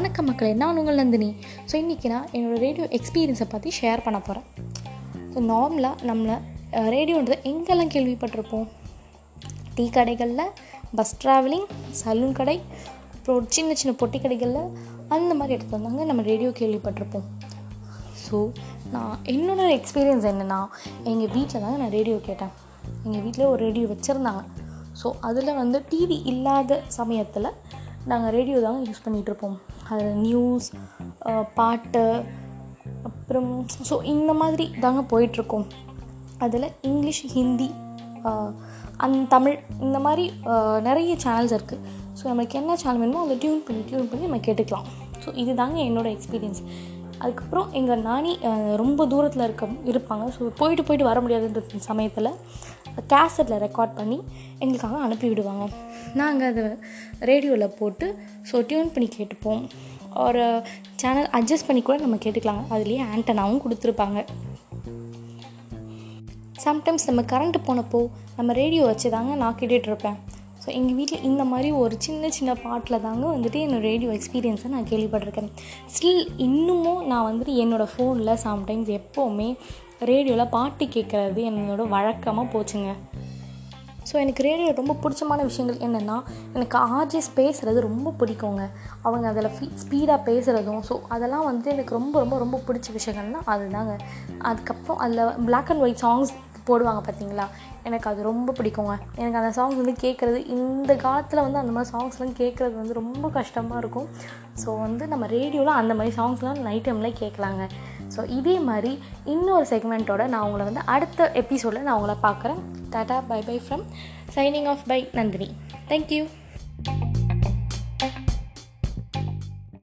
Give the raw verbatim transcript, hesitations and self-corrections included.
வணக்கம் மக்களே, நான் உங்கள் நந்தினி. ஸோ இன்றைக்கி நான் என்னோடய ரேடியோ எக்ஸ்பீரியன்ஸை பற்றி ஷேர் பண்ண போகிறேன். ஸோ நார்மலாக நம்மளை ரேடியோன்றது எங்கெல்லாம் கேள்விப்பட்டிருப்போம்? டீ கடைகளில், பஸ் ட்ராவலிங், சலூன் கடை, அப்புறம் சின்ன சின்ன பொட்டி கடைகளில், அந்த மாதிரி இடத்துல தாங்க நம்ம ரேடியோ கேள்விப்பட்டிருப்போம். ஸோ நான் என்னோடய எக்ஸ்பீரியன்ஸ் என்னென்னா, எங்கள் வீட்டில் தாங்க நான் ரேடியோ கேட்டேன். எங்கள் வீட்டில் ஒரு ரேடியோ வச்சுருந்தாங்க. ஸோ அதில் வந்து டிவி இல்லாத சமயத்தில் நாங்கள் ரேடியோ தாங்க யூஸ் பண்ணிகிட்ருப்போம். அதில் நியூஸ், பாட்டு, அப்புறம் ஸோ இந்த மாதிரி தாங்க போயிட்டுருக்கோம். அதில் இங்கிலீஷ், ஹிந்தி, அந் தமிழ், இந்த மாதிரி நிறைய சேனல்ஸ் இருக்குது. ஸோ நம்மளுக்கு என்ன சேனல் வேணுமோ அதை டியூன் பண்ணி டியூன் பண்ணி நம்ம கேட்டுக்கலாம். ஸோ இது தாங்க என்னோடய எக்ஸ்பீரியன்ஸ். அதுக்கப்புறம் எங்கள் நானி ரொம்ப தூரத்தில் இருக்க இருப்பாங்க. ஸோ போயிட்டு போயிட்டு வர முடியாதுன்ற சமயத்தில் கேசட்டில் ரெக்கார்ட் பண்ணி எங்களுக்காக அனுப்பி விடுவாங்க. நாங்கள் அதை ரேடியோவில் போட்டு ஸோ டியூன் பண்ணி கேட்டுப்போம். ஒரு சேனல் அட்ஜஸ்ட் பண்ணி கூட நம்ம கேட்டுக்கலாங்க. அதுலேயே ஆண்டனாவும் கொடுத்துருப்பாங்க. சம்டைம்ஸ் நம்ம கரண்ட்டு போனப்போ நம்ம ரேடியோ வச்சு தாங்க நான் கேட்டுட்ருப்பேன். ஸோ எங்கள் வீட்டில் இந்த மாதிரி ஒரு சின்ன சின்ன பாட்டில் தாங்க வந்துட்டு என்னோடய ரேடியோ எக்ஸ்பீரியன்ஸை நான் கேள்விப்பட்டிருக்கேன். ஸ்டில் இன்னமும் நான் வந்துட்டு என்னோடய ஃபோனில் சம்டைம்ஸ் எப்போவுமே ரேடியோவில் பாட்டு கேட்குறது என்னோட வழக்கமாக போச்சுங்க. ஸோ எனக்கு ரேடியோ ரொம்ப பிடிச்சமான விஷயங்கள் என்னென்னா, எனக்கு ஆர்ஜிஸ் பேசுகிறது ரொம்ப பிடிக்குங்க. அவங்க அதில் ஃபீ ஸ்பீடாக பேசுகிறதும், ஸோ அதெல்லாம் வந்துட்டு எனக்கு ரொம்ப ரொம்ப ரொம்ப பிடிச்ச விஷயங்கள்னால் அதுதாங்க. அதுக்கப்புறம் அதில் பிளாக் அண்ட் ஒயிட் சாங்ஸ் போடுவாங்க பார்த்தீங்களா, எனக்கு அது ரொம்ப பிடிக்குங்க. எனக்கு அந்த சாங்ஸ் வந்து கேட்குறது, இந்த காலத்தில் வந்து அந்த மாதிரி சாங்ஸ்லாம் கேட்குறது வந்து ரொம்ப கஷ்டமாக இருக்கும். ஸோ வந்து நம்ம ரேடியோவில் அந்த மாதிரி சாங்ஸ்லாம் நைட் டைமில் கேட்கலாங்க. ஸோ இதே மாதிரி இன்னொரு செக்மெண்ட்டோட நான் உங்களை வந்து அடுத்த எபிசோடில் நான் உங்களை பார்க்குறேன். Tata, bye bye from signing off by Nandini. Thank you.